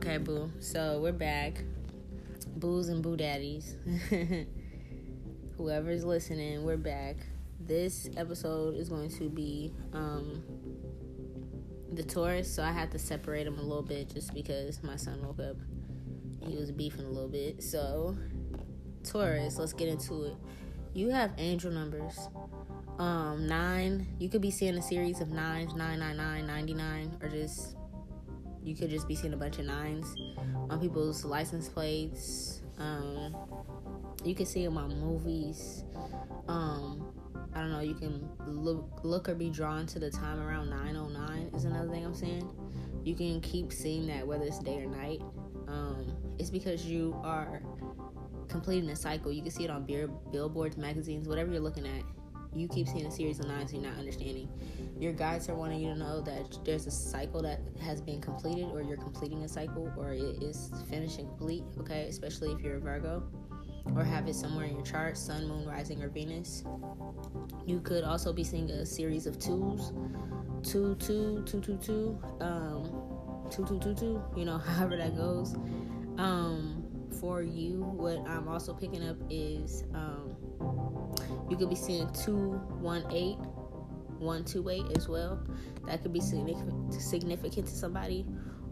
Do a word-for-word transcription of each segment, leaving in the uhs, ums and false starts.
Okay, boo. So we're back. Boos and boo daddies. Whoever's listening, we're back. This episode is going to be um, the Taurus, so I had to separate them a little bit just because my son woke up. He was beefing a little bit. So, Taurus, let's get into it. You have angel numbers. Um, nine. You could be seeing a series of nines, nine nine nine, ninety-nine, or just... you could just be seeing a bunch of nines on people's license plates. Um, you can see them on movies. Um, I don't know. You can look, look or be drawn to the time around nine oh nine is another thing I'm saying. You can keep seeing that whether it's day or night. Um, it's because you are completing a cycle. You can see it on beer, billboards, magazines, whatever you're looking at. You keep seeing a series of nines you're not understanding. Your guides are wanting you to know that there's a cycle that has been completed, or you're completing a cycle, or it is finished and complete, okay? Especially if you're a Virgo or have it somewhere in your chart, sun, moon, rising, or Venus. You could also be seeing a series of twos, two, two, two, two, two, um, two, two, two, two, you know, however that goes. Um, for you, what I'm also picking up is, um, you could be seeing two one eight, one two eight as well. That could be significant to somebody.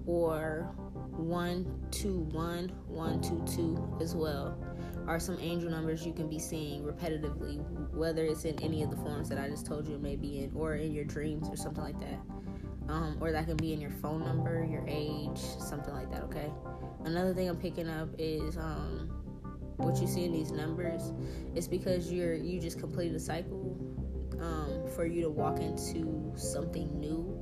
Or one two one, one two two as well. Are some angel numbers you can be seeing repetitively, whether it's in any of the forms that I just told you it may be in, or in your dreams or something like that. Um, or that can be in your phone number, your age, something like that, okay? Another thing I'm picking up is... Um, what you see in these numbers, it's because you're you just completed a cycle um, for you to walk into something new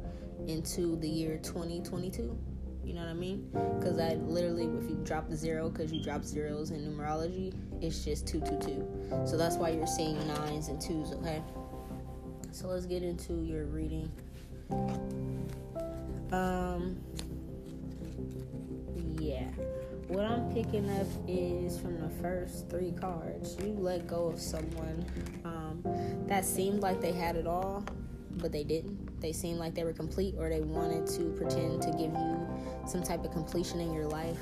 into the year twenty twenty-two. You know what I mean? Because I literally, if you drop the zero, because you drop zeros in numerology, it's just two two two. So that's why you're seeing nines and twos, okay? So let's get into your reading. Um, yeah. What I'm picking up is from the first three cards. You let go of someone um, that seemed like they had it all, but they didn't. They seemed like they were complete, or they wanted to pretend to give you some type of completion in your life.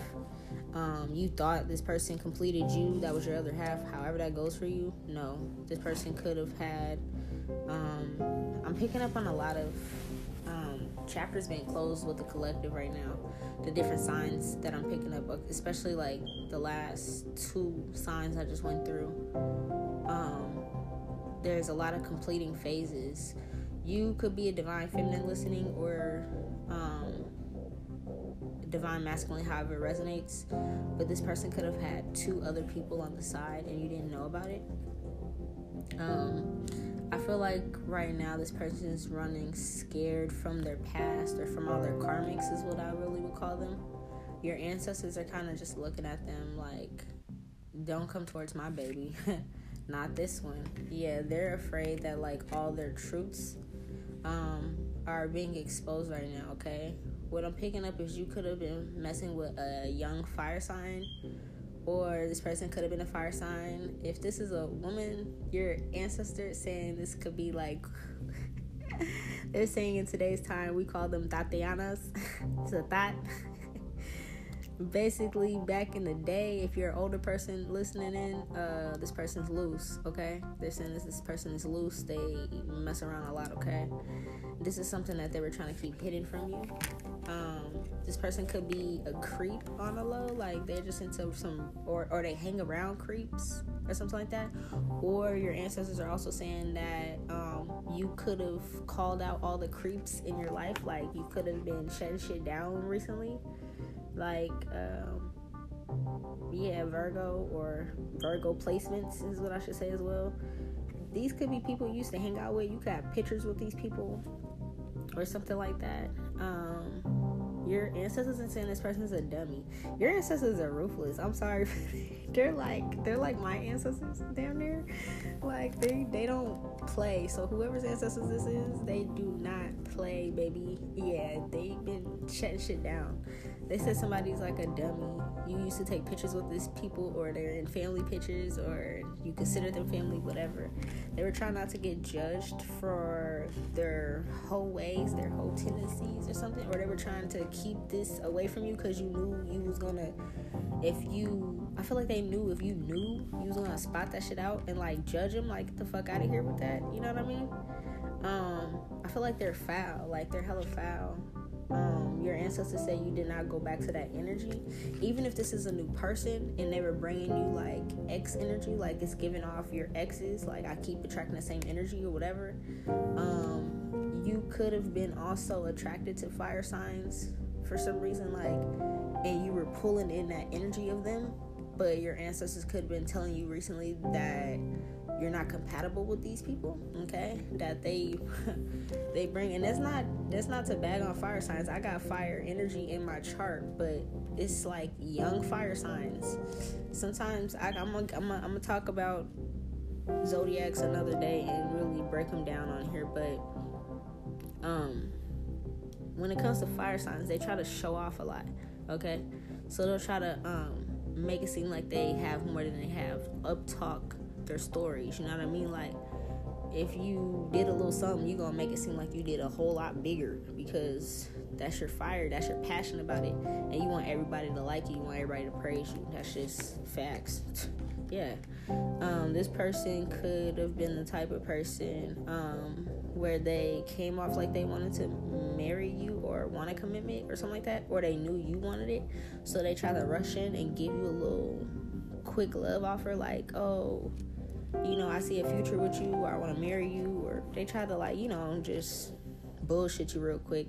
Um, you thought this person completed you. That was your other half. However that goes for you, no. This person could have had... Um, I'm picking up on a lot of... chapters being closed with the collective right now. The different signs that I'm picking up, especially like the last two signs I just went through, um there's a lot of completing phases. You could be a divine feminine listening, or um divine masculine, however it resonates, but this person could have had two other people on the side and you didn't know about it. um I feel like right now this person is running scared from their past, or from all their karmics is what I really would call them. Your ancestors are kind of just looking at them like, don't come towards my baby. Not this one. Yeah, they're afraid that like all their truths um, are being exposed right now, okay? What I'm picking up is you could have been messing with a young fire sign, or this person could have been a fire sign. If this is a woman, your ancestor is saying this could be like... they're saying in today's time, we call them Tatianas. It's a thot. Basically, back in the day, if you're an older person listening in, uh, this person's loose, okay? They're saying this, this person is loose. They mess around a lot, okay? This is something that they were trying to keep hidden from you. Um... This person could be a creep on the low, like they're just into some, or, or they hang around creeps or something like that. Or your ancestors are also saying that um, you could have called out all the creeps in your life, like you could have been shutting shit down recently. Like, um, yeah, Virgo or Virgo placements is what I should say as well. These could be people you used to hang out with. You could have pictures with these people or something like that. Um... Your ancestors are saying this person is a dummy. Your ancestors are ruthless. I'm sorry for that. they're like they're like my ancestors down there. Like they they don't play. So whoever's ancestors this is, they do not play, baby. Yeah, they've been shutting shit down. They said somebody's like a dummy. You used to take pictures with these people, or they're in family pictures, or you consider them family, whatever. They were trying not to get judged for their whole ways, their whole tendencies or something, or they were trying to keep this away from you because you knew you was gonna, if you, I feel like they knew if you knew you was gonna spot that shit out and like judge them, like get the fuck out of here with that, you know what I mean? Um, I feel like they're foul, like they're hella foul. Um, your ancestors say you did not go back to that energy, even if this is a new person and they were bringing you like ex energy, like it's giving off your exes, like I keep attracting the same energy or whatever. Um, you could have been also attracted to fire signs for some reason, like, and you were pulling in that energy of them, but your ancestors could have been telling you recently that you're not compatible with these people, okay? That they they bring, and that's not that's not to bag on fire signs. I got fire energy in my chart, but it's like young fire signs. Sometimes I, I'm gonna I'm gonna talk about zodiacs another day and really break them down on here, but um, when it comes to fire signs, they try to show off a lot, okay? So they'll try to um make it seem like they have more than they have. Up talk their stories, you know what I mean? Like if you did a little something, you gonna make it seem like you did a whole lot bigger because that's your fire, that's your passion about it, and you want everybody to like you, you want everybody to praise you. That's just facts. Yeah. Um this person could have been the type of person um where they came off like they wanted to marry you or want a commitment or something like that, or they knew you wanted it, so they try to rush in and give you a little quick love offer, like, oh, you know, I see a future with you, or I want to marry you, or they try to, like, you know, just bullshit you real quick.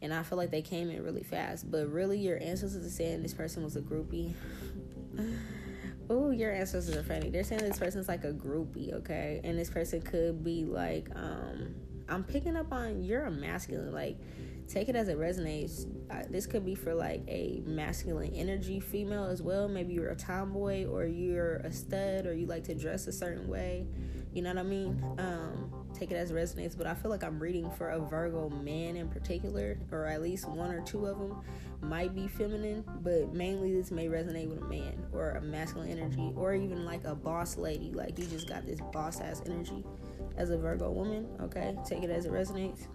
And I feel like they came in really fast, but really your ancestors are saying this person was a groupie. Oh, your ancestors are funny. They're saying this person's like a groupie, okay? And this person could be like, um I'm picking up on you're a masculine, like take it as it resonates. I, this could be for like a masculine energy female as well. Maybe you're a tomboy, or you're a stud, or you like to dress a certain way, you know what I mean? Um take it as it resonates, but I feel like I'm reading for a Virgo man in particular, or at least one or two of them might be feminine, but mainly this may resonate with a man or a masculine energy, or even like a boss lady, like you just got this boss ass energy as a Virgo woman, okay? Take it as it resonates.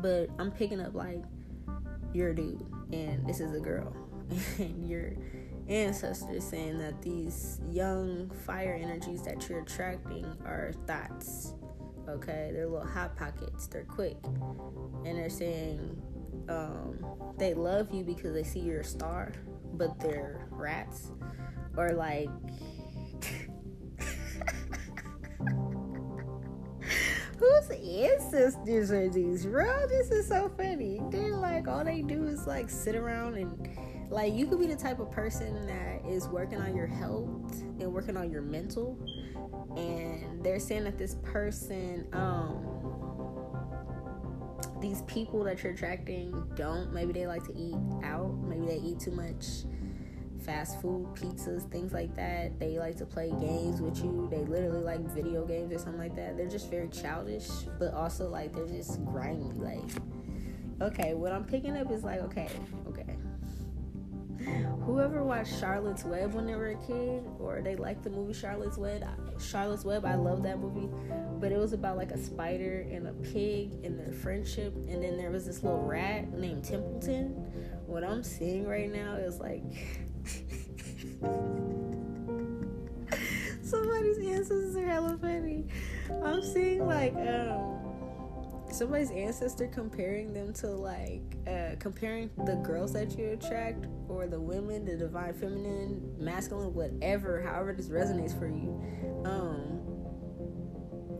But I'm picking up like you're a dude and this is a girl, and your ancestors saying that these young fire energies that you're attracting are thoughts, okay? They're little hot pockets, they're quick, and they're saying um they love you because they see you're a star, but they're rats, or like whose ancestors are these, bro? This is so funny. They're like, all they do is like sit around, and like you could be the type of person that is working on your health and working on your mental, and they're saying that this person um these people that you're attracting don't, maybe they like to eat out, maybe they eat too much fast food, pizzas, things like that. They like to play games with you. They literally like video games or something like that. They're just very childish, but also like they're just grimy. Like, okay, what I'm picking up is like, okay, okay. Whoever watched Charlotte's Web when they were a kid, or they liked the movie Charlotte's Web, Charlotte's Web, I love that movie, but it was about like a spider and a pig and their friendship, and then there was this little rat named Templeton. What I'm seeing right now is like somebody's ancestors are hella funny. I'm seeing like um somebody's ancestor comparing them to like uh comparing the girls that you attract, or the women, the divine feminine, masculine, whatever, however this resonates for you. Um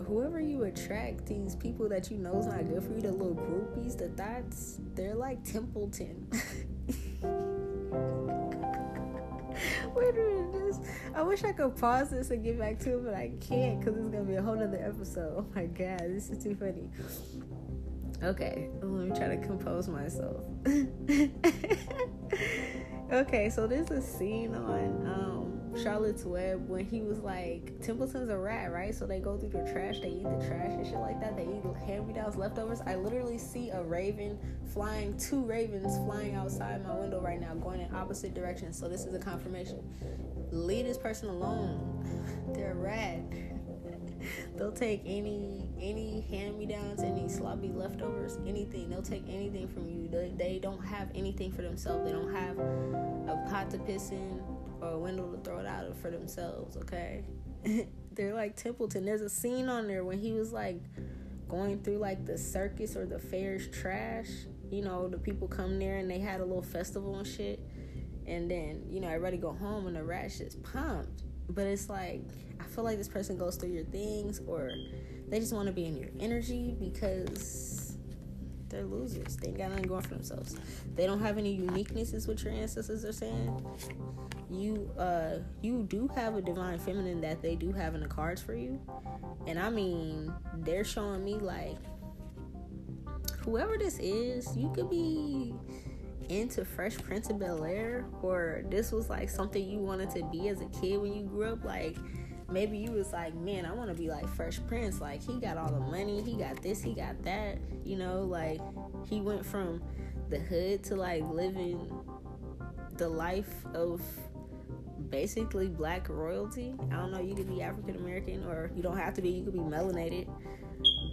whoever you attract, these people that you know is not good for you, the little groupies, the thoughts, they're like Templeton. Wait a minute, this, I wish I could pause this and get back to it, but I can't because it's going to be a whole nother episode. Oh my god, this is too funny. Okay, let me try to compose myself. Okay, so there's a scene on um Charlotte's Web when he was like, Templeton's a rat, right? So they go through the trash, they eat the trash and shit like that. They eat hand-me-downs, leftovers. I literally see a raven flying, two ravens flying outside my window right now, going in opposite directions. So this is a confirmation. Leave this person alone. They're a rat. They'll take any any hand-me-downs, any sloppy leftovers, anything. They'll take anything from you. They, they don't have anything for themselves. They don't have a pot to piss in or a window to throw it out of for themselves, okay? They're like Templeton. There's a scene on there when he was, like, going through, like, the circus or the fair's trash. You know, the people come there and they had a little festival and shit. And then, you know, everybody go home and the rat shit's pumped. But it's like, I feel like this person goes through your things, or they just want to be in your energy because they're losers. They ain't got nothing going for themselves. They don't have any uniqueness, is what your ancestors are saying. You uh, you do have a divine feminine that they do have in the cards for you. And I mean, they're showing me like, whoever this is, you could be into Fresh Prince of Bel-Air, or this was like something you wanted to be as a kid when you grew up. Like, maybe you was like, man, I want to be like Fresh Prince. Like, he got all the money, he got this, he got that, you know, like he went from the hood to like living the life of basically black royalty. I don't know, you could be African American, or you don't have to be, you could be melanated.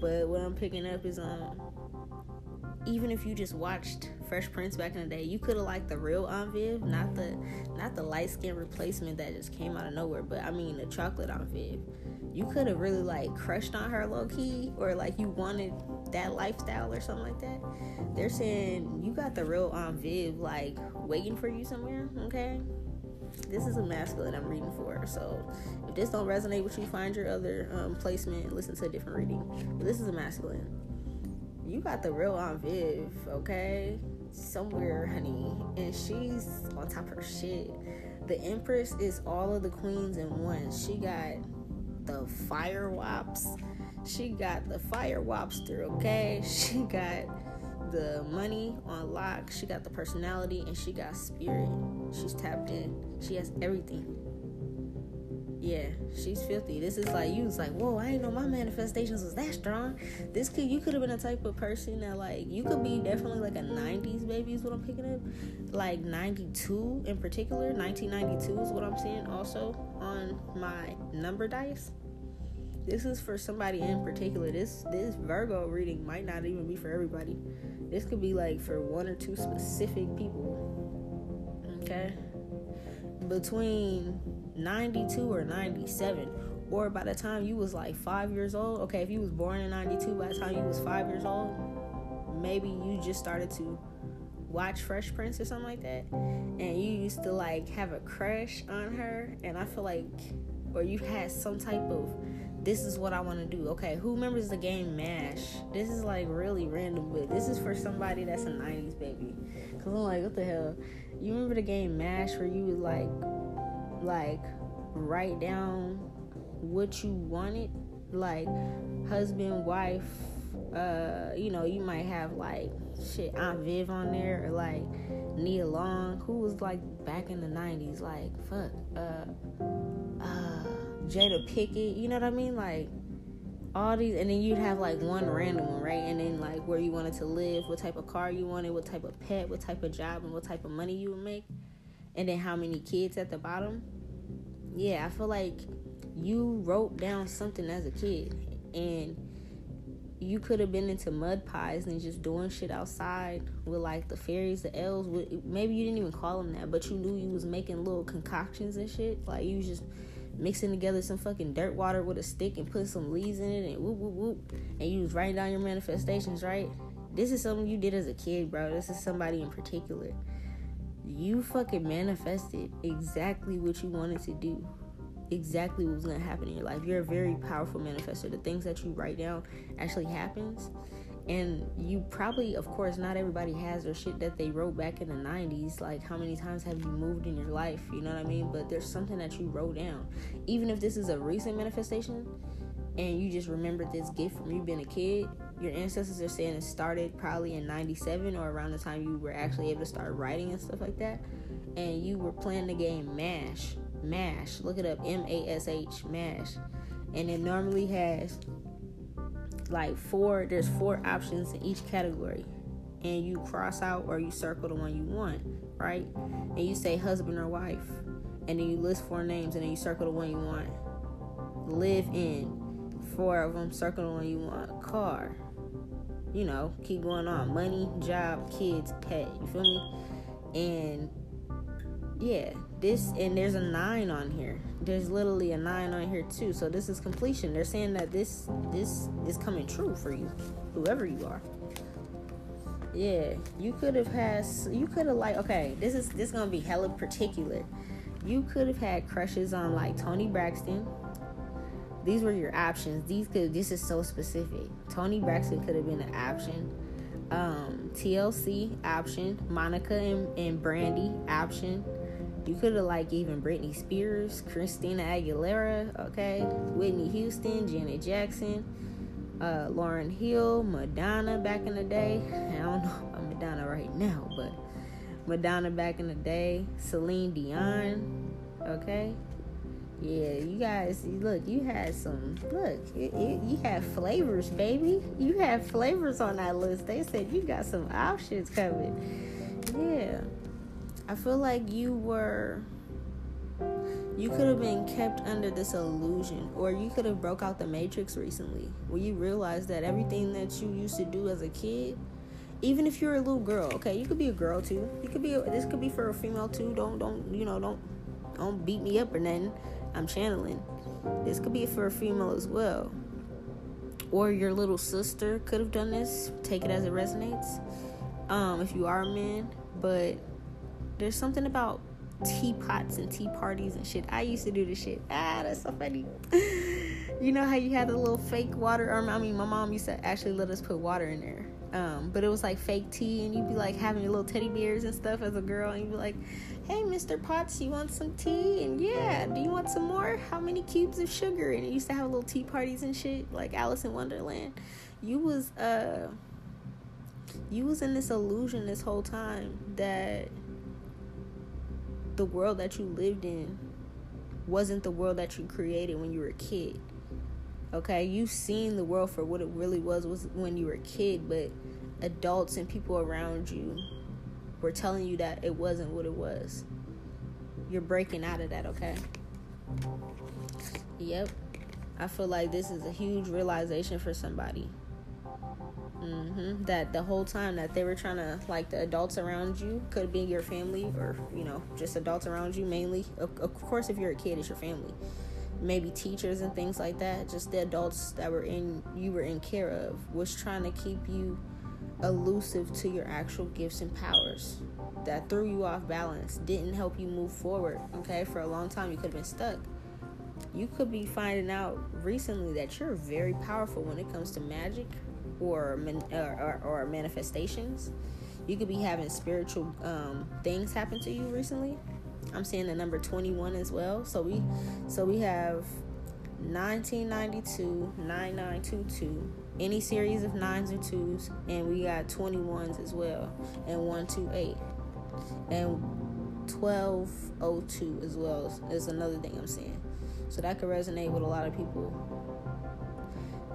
But what I'm picking up is um even if you just watched Fresh Prince back in the day, you could have liked the real Aunt Viv, not the not the light-skinned replacement that just came out of nowhere, but I mean the chocolate Aunt Viv. You could have really like crushed on her low-key, or like you wanted that lifestyle or something like that. They're saying you got the real Aunt Viv like waiting for you somewhere, okay? This is a masculine I'm reading for, so if this don't resonate with you, find your other um, placement and listen to a different reading. But this is a masculine. You got the real Aunt Viv, okay? Somewhere, honey. And she's on top of her shit. The Empress is all of the queens in one. She got the fire wops. She got the fire wopster, okay? She got the money on lock. She got the personality, and she got spirit. She's tapped in. She has everything. Yeah, she's filthy. This is like, you was like, whoa, I ain't know my manifestations was that strong. This could, you could have been a type of person that like, you could be definitely like a nineties baby is what I'm picking up. Like ninety-two in particular, nineteen ninety-two is what I'm seeing also on my number dice. This is for somebody in particular. This this Virgo reading might not even be for everybody. This could be like for one or two specific people, okay? Between ninety-two or ninety-seven, or by the time you was like five years old, okay, if you was born in ninety-two, by the time you was five years old, maybe you just started to watch Fresh Prince or something like that, and you used to like have a crush on her, and I feel like, or you had some type of, this is what I want to do, okay? Who remembers the game MASH? This is like really random, but this is for somebody that's a nineties baby, because I'm like, what the hell? You remember the game MASH where you would like like write down what you wanted, like husband, wife, uh you know, you might have like shit Aunt Viv on there, or like Nia Long, who was like back in the nineties, like fuck uh uh Jada Pickett, you know what I mean, like all these. And then you'd have like one random one, right? And then like where you wanted to live, what type of car you wanted, what type of pet, what type of job, and what type of money you would make. And then how many kids at the bottom? Yeah, I feel like you wrote down something as a kid. And you could have been into mud pies and just doing shit outside with, like, the fairies, the elves. Maybe you didn't even call them that, but you knew you was making little concoctions and shit. Like, you was just mixing together some fucking dirt water with a stick and put some leaves in it and whoop, whoop, whoop. And you was writing down your manifestations, right? This is something you did as a kid, bro. This is somebody in particular. You fucking manifested exactly what you wanted to do, exactly what was going to happen in your life. You're a very powerful manifester. The things that you write down actually happens. And you probably, of course, not everybody has their shit that they wrote back in the nineties. Like, how many times have you moved in your life? You know what I mean? But there's something that you wrote down. Even if this is a recent manifestation and you just remembered this gift from you being a kid, your ancestors are saying it started probably in ninety-seven or around the time you were actually able to start writing and stuff like that. And you were playing the game MASH MASH. Look it up, M A S H, MASH. And it normally has like four, there's four options in each category. And you cross out or you circle the one you want, right? And you say husband or wife. And then you list four names and then you circle the one you want. Live in, four of them, circle the one you want. Car, you know, keep going on. Money, job, kids, pet, you feel me? And yeah, this, and there's a nine on here. There's literally a nine on here too. So this is completion. They're saying that this this is coming true for you, whoever you are. Yeah, you could have had, you could have like, okay, this is this is gonna be hella particular. You could have had crushes on like Toni Braxton. These were your options. These could, this is so specific. Toni Braxton could have been an option. Um, T L C option. Monica and, and Brandy option. You could have like even Britney Spears, Christina Aguilera, okay, Whitney Houston, Janet Jackson, uh, Lauryn Hill, Madonna back in the day. I don't know about Madonna right now, but Madonna back in the day, Celine Dion, okay. Yeah, you guys, look, you had some, look, it, it, you had flavors, baby. You had flavors on that list. They said you got some options coming. Yeah. I feel like you were, you could have been kept under this illusion, or you could have broke out the matrix recently, where you realized that everything that you used to do as a kid, even if you're a little girl, okay, you could be a girl too. You could be, a, this could be for a female too. Don't, don't, you know, don't, don't beat me up or nothing. I'm channeling. This could be for a female as well. Or your little sister could have done this. Take it as it resonates. Um, if you are a man. But there's something about teapots and tea parties and shit. I used to do this shit. Ah, that's so funny. You know how you had the little fake water? I mean, my mom used to actually let us put water in there. Um, but it was like fake tea, and you'd be like having your little teddy bears and stuff as a girl, and you'd be like, hey, Mister Potts, you want some tea? And yeah, do you want some more? How many cubes of sugar? And it used to have little tea parties and shit, like Alice in Wonderland. You was, uh, you was in this illusion this whole time that the world that you lived in wasn't the world that you created when you were a kid. Okay, you've seen the world for what it really was was when you were a kid, but adults and people around you were telling you that it wasn't what it was. You're breaking out of that, okay? Yep. I feel like this is a huge realization for somebody. Mm-hmm. That the whole time that they were trying to, like, the adults around you, could be your family or, you know, just adults around you mainly. Of, of course, if you're a kid, it's your family. Maybe teachers and things like that, just the adults that were in you were in care of, was trying to keep you elusive to your actual gifts and powers that threw you off balance, didn't help you move forward. Okay, for a long time you could have been stuck. You could be finding out recently that you're very powerful when it comes to magic or man, or, or, or manifestations. You could be having spiritual um, things happen to you recently. I'm seeing the number twenty-one as well. So we so we have nineteen ninety-two, nine nine two two, any series of nines or twos, and we got twenty-ones as well, and one two eight. And twelve oh two as well is another thing I'm seeing. So that could resonate with a lot of people.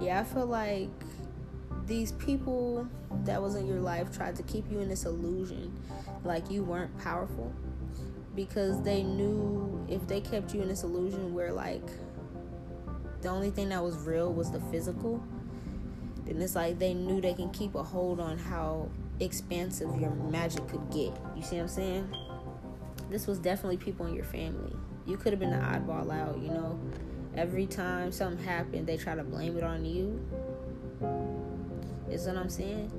Yeah, I feel like these people that was in your life tried to keep you in this illusion like you weren't powerful, because they knew if they kept you in this illusion where, like, the only thing that was real was the physical, then it's like they knew they can keep a hold on how expansive your magic could get. You see what I'm saying? This was definitely people in your family. You could have been the oddball out, you know? Every time something happened, they try to blame it on you. Is what I'm saying?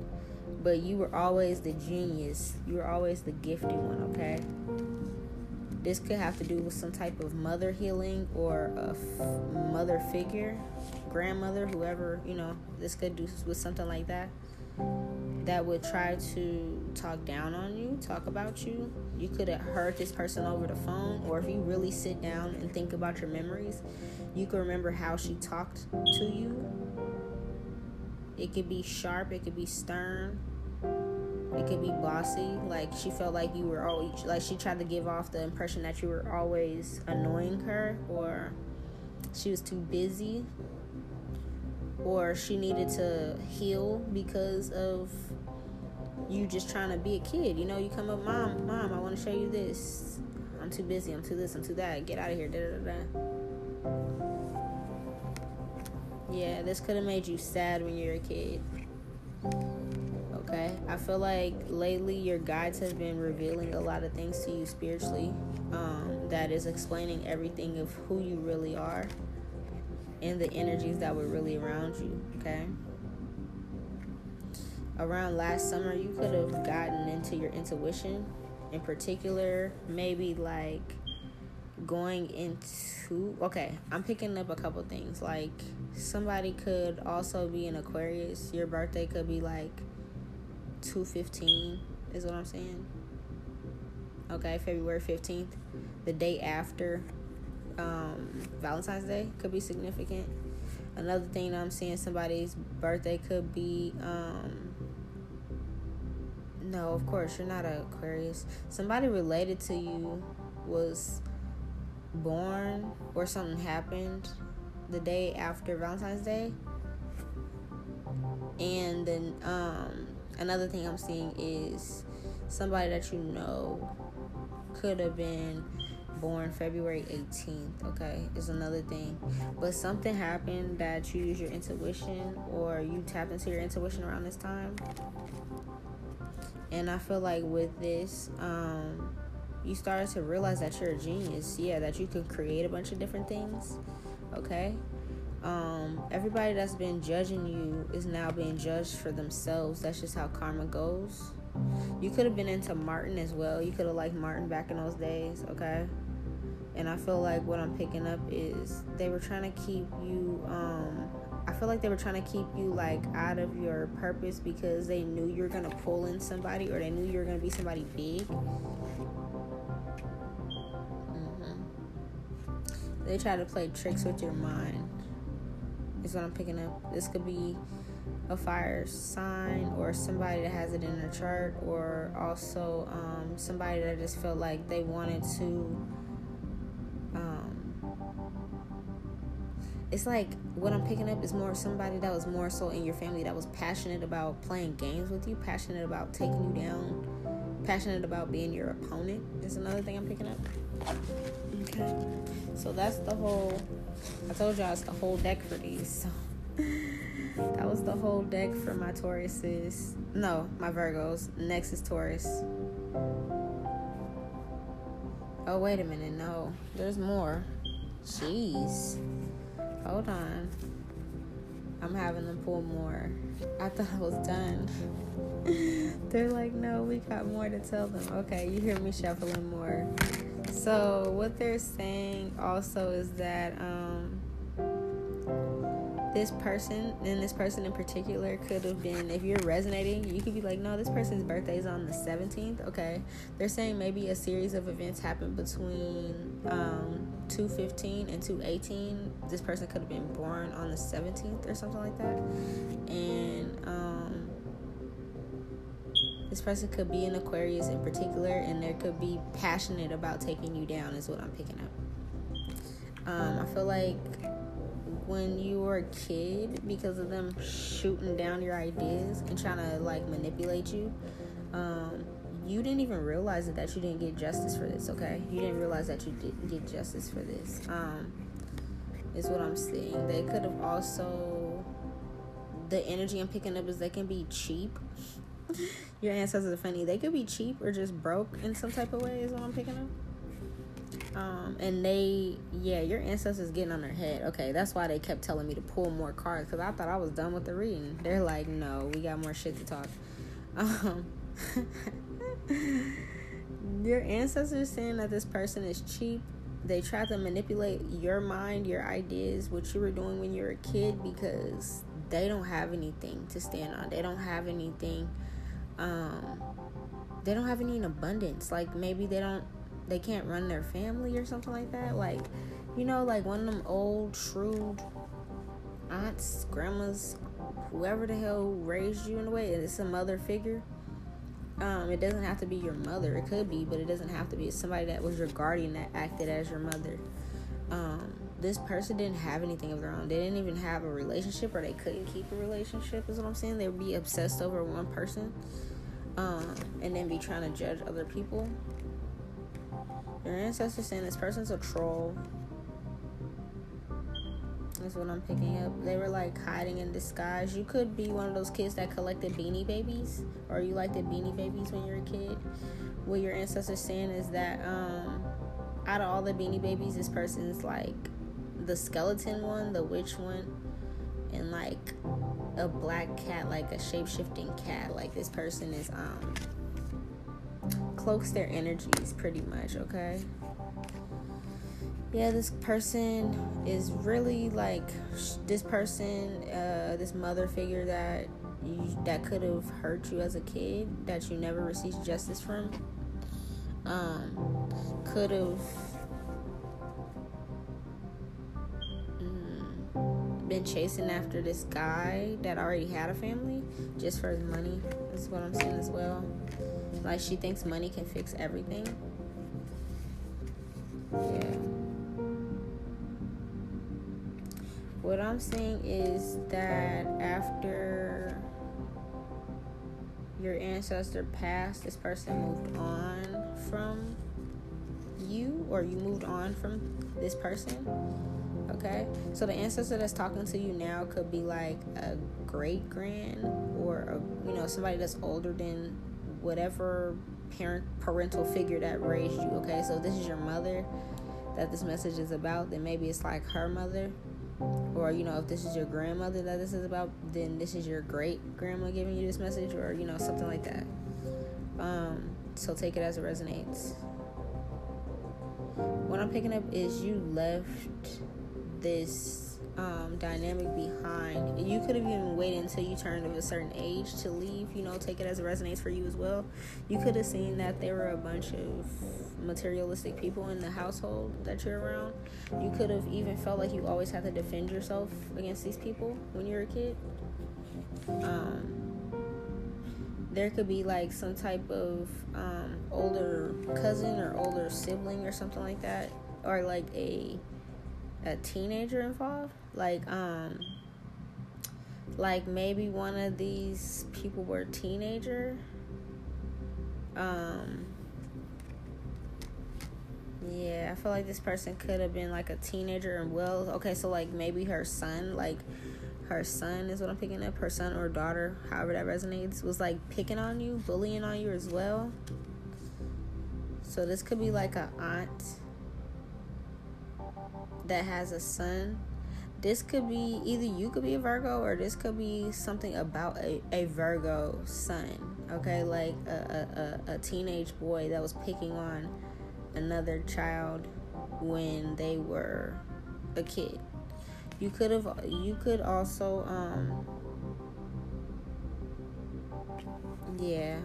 But you were always the genius. You were always the gifted one, okay? This could have to do with some type of mother healing or a f- mother figure, grandmother, whoever, you know, this could do with something like that, that would try to talk down on you, talk about you. You could have heard this person over the phone, or if you really sit down and think about your memories, you can remember how she talked to you. It could be sharp, it could be stern, It could be bossy, like she felt like you were always, like she tried to give off the impression that you were always annoying her, or she was too busy, or she needed to heal because of you just trying to be a kid. You know, you come up, mom, mom, I want to show you this. I'm too busy, I'm too this, I'm too that. Get out of here, da-da-da-da. Yeah, this could have made you sad when you were a kid. Okay, I feel like lately your guides have been revealing a lot of things to you spiritually, um, that is explaining everything of who you really are and the energies that were really around you, okay? Around last summer, you could have gotten into your intuition, in particular, maybe like going into, okay, I'm picking up a couple things, like somebody could also be an Aquarius, your birthday could be like two fifteen is what I'm saying. Okay, February fifteenth, the day after um, Valentine's Day, could be significant. Another thing that I'm seeing, somebody's birthday could be, um, no, of course, you're not an Aquarius. Somebody related to you was born or something happened the day after Valentine's Day. And then, um, another thing I'm seeing is somebody that you know could have been born February eighteenth, okay, is another thing. But something happened that you use your intuition, or you tap into your intuition around this time. And I feel like with this, um, you started to realize that you're a genius. Yeah, that you can create a bunch of different things, okay? Um, everybody that's been judging you is now being judged for themselves. That's just how karma goes. You could have been into Martin as well. You could have liked Martin back in those days, okay? And I feel like what I'm picking up is they were trying to keep you, um, I feel like they were trying to keep you, like, out of your purpose because they knew you were going to pull in somebody, or they knew you were going to be somebody big. Mm-hmm. They try to play tricks with your mind. Is what I'm picking up. This could be a fire sign, or somebody that has it in their chart, or also um, somebody that just felt like they wanted to. Um, it's like what I'm picking up is more somebody that was more so in your family, that was passionate about playing games with you, passionate about taking you down, passionate about being your opponent. Is another thing I'm picking up. Okay, so that's the whole. I told y'all it's the whole deck for these, so that was the whole deck for my Tauruses. No, my Virgos. Next is Taurus. Oh, wait a minute. No, there's more. Jeez. Hold on. I'm having them pull more. I thought I was done. They're like, no, we got more to tell them. Okay, you hear me shuffling more. So what they're saying also is that um, this person, and this person in particular, could have been, if you're resonating, you could be like, no, this person's birthday is on the seventeenth. Okay, they're saying maybe a series of events happened between um, two fifteen and two eighteen. This person could have been born on the seventeenth or something like that. And um, this person could be an Aquarius in particular, and they could be passionate about taking you down, is what I'm picking up. Um, I feel like when you were a kid, because of them shooting down your ideas and trying to, like, manipulate you, um, you didn't even realize it, that you didn't get justice for this, okay? You didn't realize that you didn't get justice for this, um, is what I'm seeing. They could have also, the energy I'm picking up is they can be cheap. Your ancestors are funny. They could be cheap or just broke in some type of way, is what I'm picking up. Um, and they, yeah, your ancestors getting on their head. Okay, that's why they kept telling me to pull more cards, because I thought I was done with the reading. They're like, no, we got more shit to talk. Um, your ancestors saying that this person is cheap. They tried to manipulate your mind, your ideas, what you were doing when you were a kid, because they don't have anything to stand on. They don't have anything. Um, they don't have any in abundance. Like, maybe they don't, they can't run their family or something like that. Like, you know, like one of them old, shrewd aunts, grandmas, whoever the hell raised you in a way, and it's a mother figure. um, it doesn't have to be your mother. It could be, but it doesn't have to be. It's somebody that was your guardian that acted as your mother. Um, this person didn't have anything of their own. They didn't even have a relationship, or they couldn't keep a relationship, is what I'm saying. They'd be obsessed over one person, um, and then be trying to judge other people. Your ancestors saying this person's a troll. That's what I'm picking up. They were like hiding in disguise. You could be one of those kids that collected Beanie Babies, or you liked the Beanie Babies when you were a kid. What your ancestors saying is that um, out of all the Beanie Babies, this person's like the skeleton one, the witch one, and like a black cat, like a shape-shifting cat. Like this person is um cloaks their energies pretty much, okay? Yeah, this person is really like this person, uh, this mother figure that you, that could have hurt you as a kid, that you never received justice from, um, could have mm, been chasing after this guy that already had a family just for his money. That's what I'm saying as well. Like she thinks money can fix everything. Yeah. What I'm saying is that after your ancestor passed, this person moved on from you, or you moved on from this person, okay? So the ancestor that's talking to you now could be like a great-grand, or, a, you know, somebody that's older than whatever parent parental figure that raised you, okay? So if this is your mother that this message is about, then maybe it's like her mother. Or, you know, if this is your grandmother that this is about, then this is your great-grandma giving you this message, or, you know, something like that. Um, so take it as it resonates. What I'm picking up is you left this um, dynamic behind. You could have even waited until you turned of a certain age to leave. You know, take it as it resonates for you as well. You could have seen that there were a bunch of materialistic people in the household that you're around. You could have even felt like you always had to defend yourself against these people when you were a kid. Um, there could be like some type of um, older cousin or older sibling or something like that, or like a a teenager involved. Like um, like maybe one of these people were a teenager. Um. Yeah, I feel like this person could have been, like, a teenager and well, okay, so, like, maybe her son, like, her son is what I'm picking up, her son or daughter, however that resonates, was, like, picking on you, bullying on you as well. So this could be, like, an aunt that has a son. This could be, either you could be a Virgo, or this could be something about a, a Virgo son, okay? Like, a, a, a teenage boy that was picking on another child when they were a kid. You could have you could also um yeah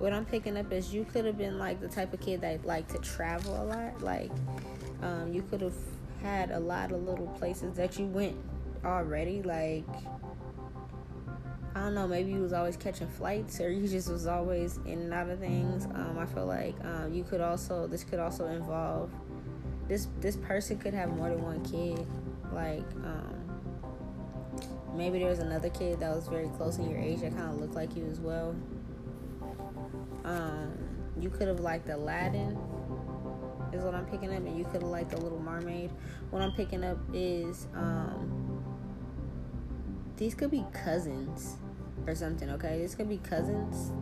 what I'm picking up is you could have been like the type of kid that liked to travel a lot. Like um you could have had a lot of little places that you went already. Like I don't know, maybe you was always catching flights, or you just was always in and out of things. Um, I feel like um, you could also, this could also involve, this this person could have more than one kid. Like, um, maybe there was another kid that was very close in your age that kind of looked like you as well. Um, you could have liked Aladdin, is what I'm picking up, and you could have liked The Little Mermaid. What I'm picking up is, um, these could be cousins. Or something, okay? This could be cousins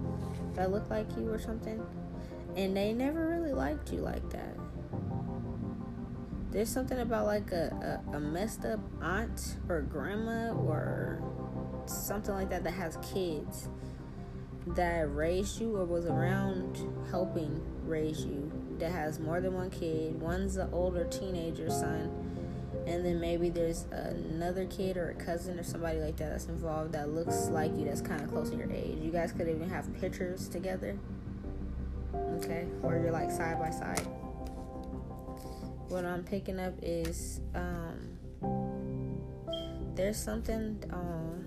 that look like you or something, and they never really liked you like that. There's something about like a, a, a messed up aunt or grandma or something like that that has kids that raised you or was around helping raise you, that has more than one kid. One's the older teenager son, and then maybe there's another kid or a cousin or somebody like that that's involved that looks like you, that's kind of close to your age. You guys could even have pictures together, okay? Or you're like side by side. What I'm picking up is um, there's something. Um,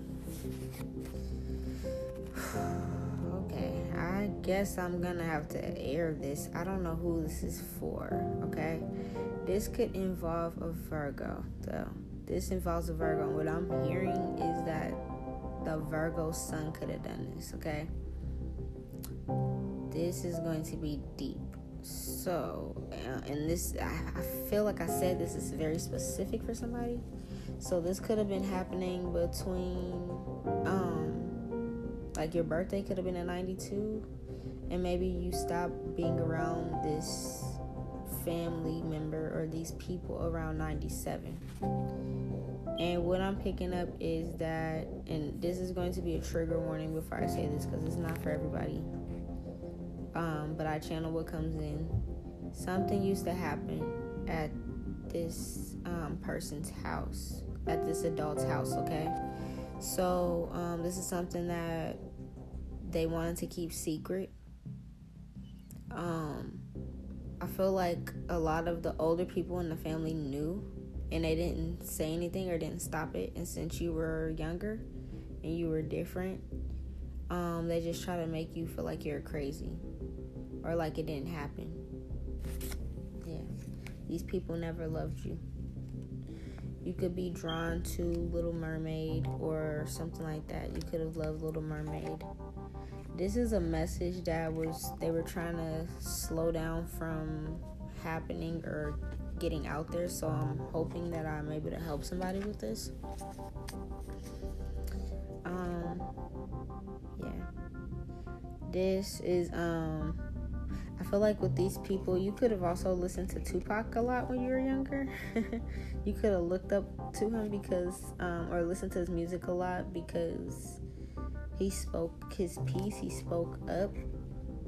guess I'm gonna have to air this. I don't know who this is for, okay? This could involve a Virgo, though. This involves a Virgo. What I'm hearing is that the Virgo sun could have done this, okay? This is going to be deep. So, and this, I feel like I said this is very specific for somebody. So this could have been happening between, um, like your birthday could have been in ninety-two, and maybe you stopped being around this family member or these people around ninety-seven. And what I'm picking up is that, and this is going to be a trigger warning before I say this because it's not for everybody. Um, but I channel what comes in. Something used to happen at this um, person's house, at this adult's house, okay? So um, this is something that they wanted to keep secret. Um, I feel like a lot of the older people in the family knew, and they didn't say anything or didn't stop it. And since you were younger and you were different, um, they just try to make you feel like you're crazy or like it didn't happen. Yeah. These people never loved you. You could be drawn to Little Mermaid or something like that. You could have loved Little Mermaid. This is a message that was they were trying to slow down from happening or getting out there. So I'm hoping that I'm able to help somebody with this. Um, yeah. This is, um, I feel like with these people, you could have also listened to Tupac a lot when you were younger. You could have looked up to him because, um, or listened to his music a lot because he spoke his piece, he spoke up,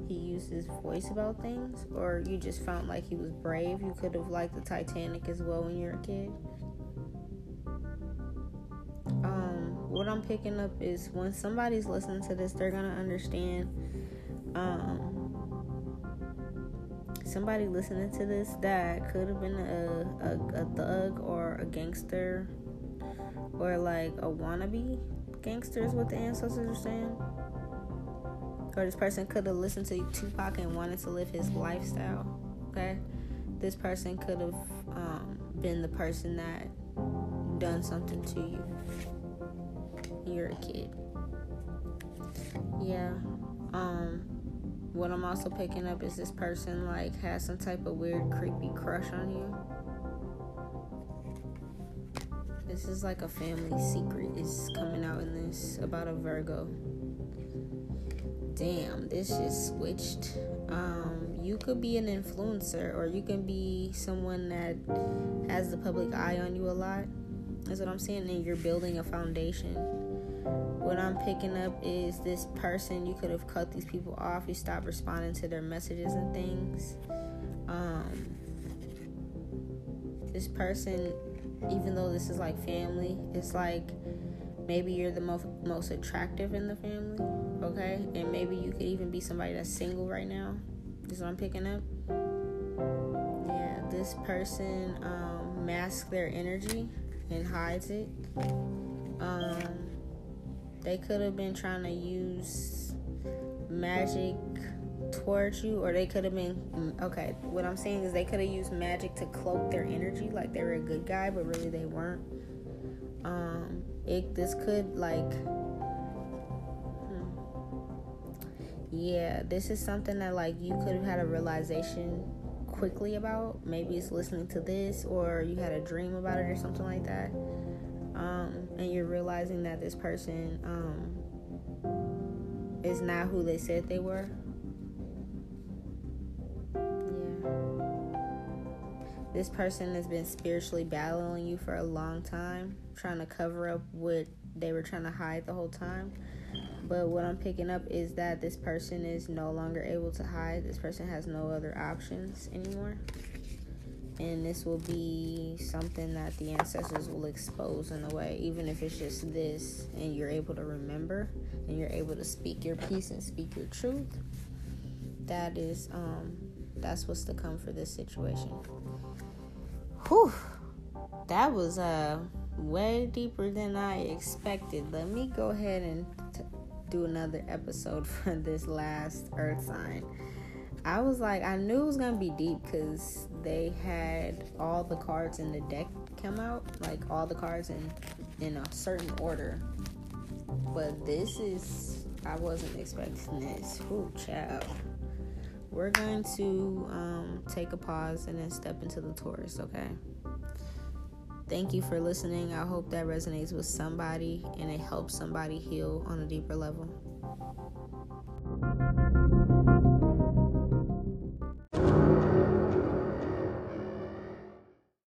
he used his voice about things, or you just felt like he was brave. You could have liked the Titanic as well when you were a kid. Um, what I'm picking up is when somebody's listening to this, they're going to understand, um, somebody listening to this that could have been a, a, a thug or a gangster or like a wannabe. Gangsters, what the ancestors are saying, or this person could have listened to Tupac and wanted to live his lifestyle. Okay, this person could have um, been the person that done something to you when you're a kid. Yeah. Um, what I'm also picking up is this person like has some type of weird, creepy crush on you. This is like a family secret is coming out in this about a Virgo. Damn, this just switched. Um, you could be an influencer, or you can be someone that has the public eye on you a lot. That's what I'm saying. And you're building a foundation. What I'm picking up is this person, you could have cut these people off. You stopped responding to their messages and things. Um, this person, even though this is like family, it's like maybe you're the most most attractive in the family, okay? And maybe you could even be somebody that's single right now. This is what I'm picking up. Yeah, this person um, masks their energy and hides it. Um, they could have been trying to use magic towards you, or they could have been okay what I'm saying is they could have used magic to cloak their energy, like they were a good guy but really they weren't. um it this could like hmm. Yeah, this is something that like you could have had a realization quickly about. Maybe it's listening to this, or you had a dream about it or something like that. um and you're realizing that this person um is not who they said they were. This person has been spiritually battling you for a long time, trying to cover up what they were trying to hide the whole time. But what I'm picking up is that this person is no longer able to hide. This person has no other options anymore. And this will be something that the ancestors will expose in a way, even if it's just this and you're able to remember and you're able to speak your peace and speak your truth. That is, um, that's what's to come for this situation. Whew, that was uh, way deeper than I expected. Let me go ahead and t- do another episode for this last earth sign. I was like, I knew it was gonna be deep because they had all the cards in the deck come out, like all the cards in in a certain order. But this is, I wasn't expecting this. Ooh, child. We're going to um, take a pause and then step into the Taurus, okay? Thank you for listening. I hope that resonates with somebody and it helps somebody heal on a deeper level.